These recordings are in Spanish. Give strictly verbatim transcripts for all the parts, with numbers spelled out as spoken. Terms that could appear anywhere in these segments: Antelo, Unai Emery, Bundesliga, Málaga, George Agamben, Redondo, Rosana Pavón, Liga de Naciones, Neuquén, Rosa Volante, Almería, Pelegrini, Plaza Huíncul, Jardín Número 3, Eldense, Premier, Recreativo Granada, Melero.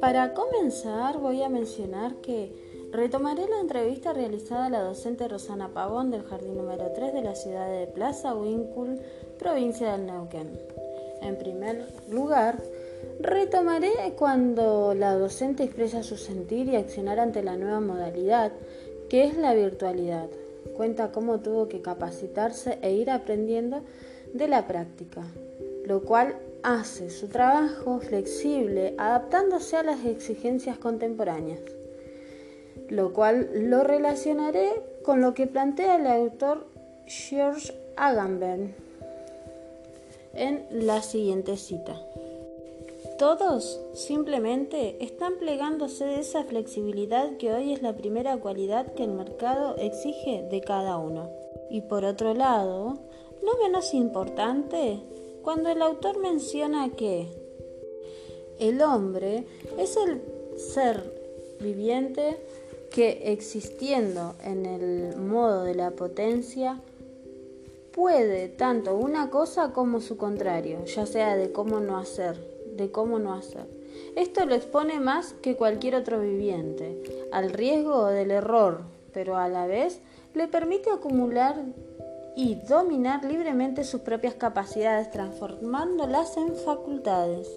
Para comenzar, voy a mencionar que retomaré la entrevista realizada a la docente Rosana Pavón del Jardín Número tres de la ciudad de Plaza Huíncul, provincia del Neuquén. En primer lugar, retomaré cuando la docente expresa su sentir y accionar ante la nueva modalidad, que es la virtualidad. Cuenta cómo tuvo que capacitarse e ir aprendiendo de la práctica, lo cual hace su trabajo flexible, adaptándose a las exigencias contemporáneas, lo cual lo relacionaré con lo que plantea el autor George Agamben en la siguiente cita. Todos simplemente están plegándose de esa flexibilidad que hoy es la primera cualidad que el mercado exige de cada uno. Y por otro lado, no menos importante, cuando el autor menciona que el hombre es el ser viviente que, existiendo en el modo de la potencia, puede tanto una cosa como su contrario, ya sea de cómo no hacer, de cómo no hacer. Esto lo expone más que cualquier otro viviente, al riesgo del error, pero a la vez le permite acumular y dominar libremente sus propias capacidades, transformándolas en facultades.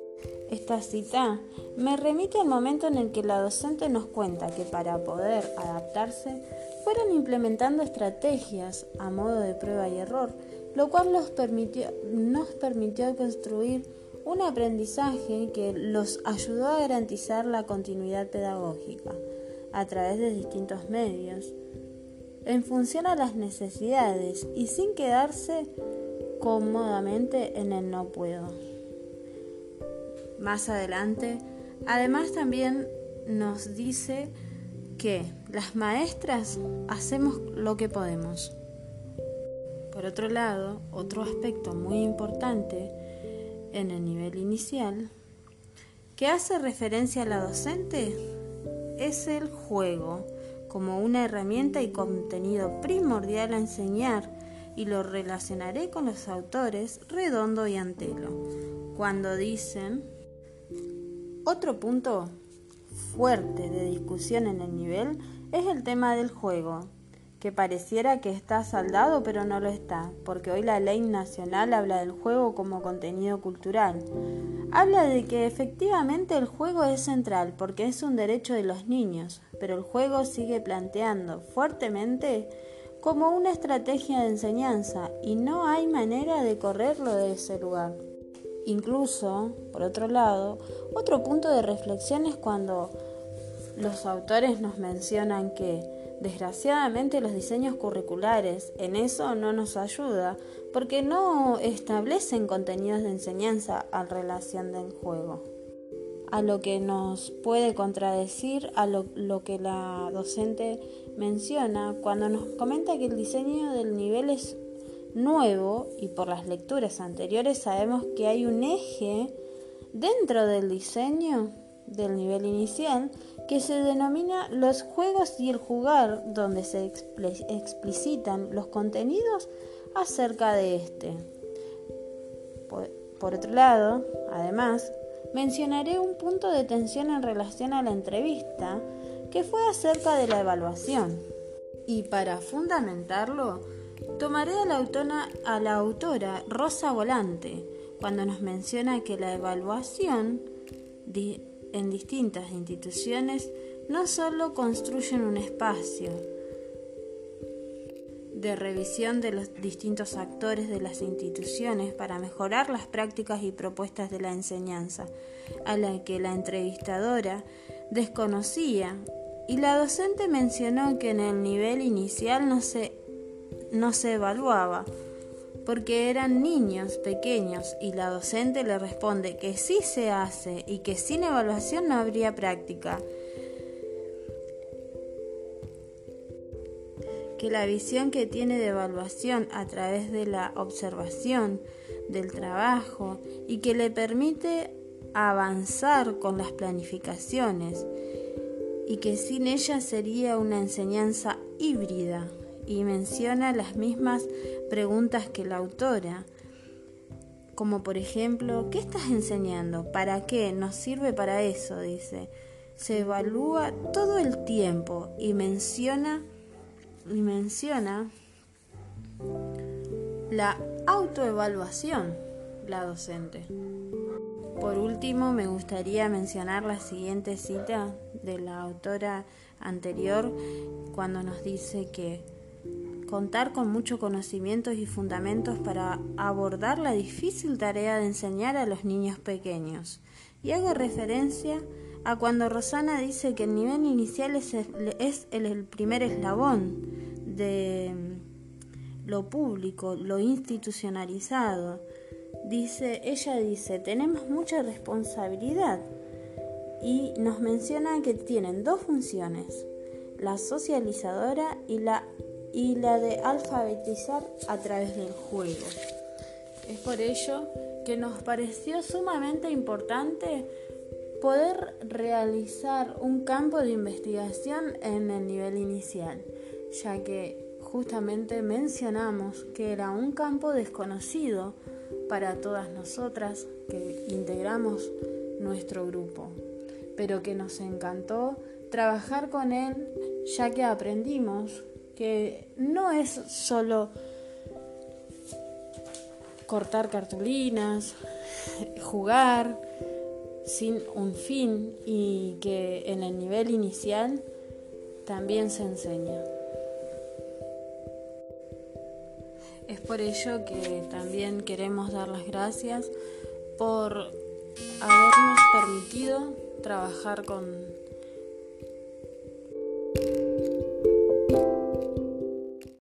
Esta cita me remite al momento en el que la docente nos cuenta que para poder adaptarse fueron implementando estrategias a modo de prueba y error, lo cual los permitió, nos permitió construir un aprendizaje que los ayudó a garantizar la continuidad pedagógica a través de distintos medios, en función a las necesidades y sin quedarse cómodamente en el no puedo. Más adelante, además también nos dice que las maestras hacemos lo que podemos. Por otro lado, otro aspecto muy importante en el nivel inicial que hace referencia a la docente es el juego, como una herramienta y contenido primordial a enseñar, y lo relacionaré con los autores Redondo y Antelo, cuando dicen: otro punto fuerte de discusión en el nivel es el tema del juego, que pareciera que está saldado pero no lo está, porque hoy la ley nacional habla del juego como contenido cultural. Habla de que efectivamente el juego es central porque es un derecho de los niños, pero el juego sigue planteando fuertemente como una estrategia de enseñanza y no hay manera de correrlo de ese lugar. Incluso, por otro lado, otro punto de reflexión es cuando los autores nos mencionan que desgraciadamente los diseños curriculares en eso no nos ayuda porque no establecen contenidos de enseñanza a relación del juego, a lo que nos puede contradecir a lo, lo que la docente menciona cuando nos comenta que el diseño del nivel es nuevo y por las lecturas anteriores sabemos que hay un eje dentro del diseño del nivel inicial que se denomina los juegos y el jugar, donde se explicitan los contenidos acerca de este. Por, por otro lado, además, mencionaré un punto de tensión en relación a la entrevista que fue acerca de la evaluación. Y para fundamentarlo, tomaré a la autora, a la autora Rosa Volante cuando nos menciona que la evaluación di, en distintas instituciones no solo construyen un espacio de revisión de los distintos actores de las instituciones para mejorar las prácticas y propuestas de la enseñanza, a la que la entrevistadora desconocía, y la docente mencionó que en el nivel inicial no se, no se evaluaba, porque eran niños pequeños, y la docente le responde que sí se hace y que sin evaluación no habría práctica. Que la visión que tiene de evaluación a través de la observación del trabajo y que le permite avanzar con las planificaciones y que sin ella sería una enseñanza híbrida. Y menciona las mismas preguntas que la autora, como por ejemplo, ¿qué estás enseñando? ¿Para qué? Nos sirve para eso, dice. Se evalúa todo el tiempo y menciona, y menciona la autoevaluación, la docente. Por último, me gustaría mencionar la siguiente cita de la autora anterior, cuando nos dice que contar con muchos conocimientos y fundamentos para abordar la difícil tarea de enseñar a los niños pequeños. Y hago referencia a cuando Rosana dice que el nivel inicial es el, es el, el primer eslabón de lo público, lo institucionalizado. Dice, ella dice, tenemos mucha responsabilidad, y nos menciona que tienen dos funciones, la socializadora y la y la de alfabetizar a través del juego. Es por ello que nos pareció sumamente importante poder realizar un campo de investigación en el nivel inicial, ya que justamente mencionamos que era un campo desconocido para todas nosotras que integramos nuestro grupo, pero que nos encantó trabajar con él, ya que aprendimos que no es solo cortar cartulinas, jugar sin un fin, y que en el nivel inicial también se enseña. Es por ello que también queremos dar las gracias por habernos permitido trabajar con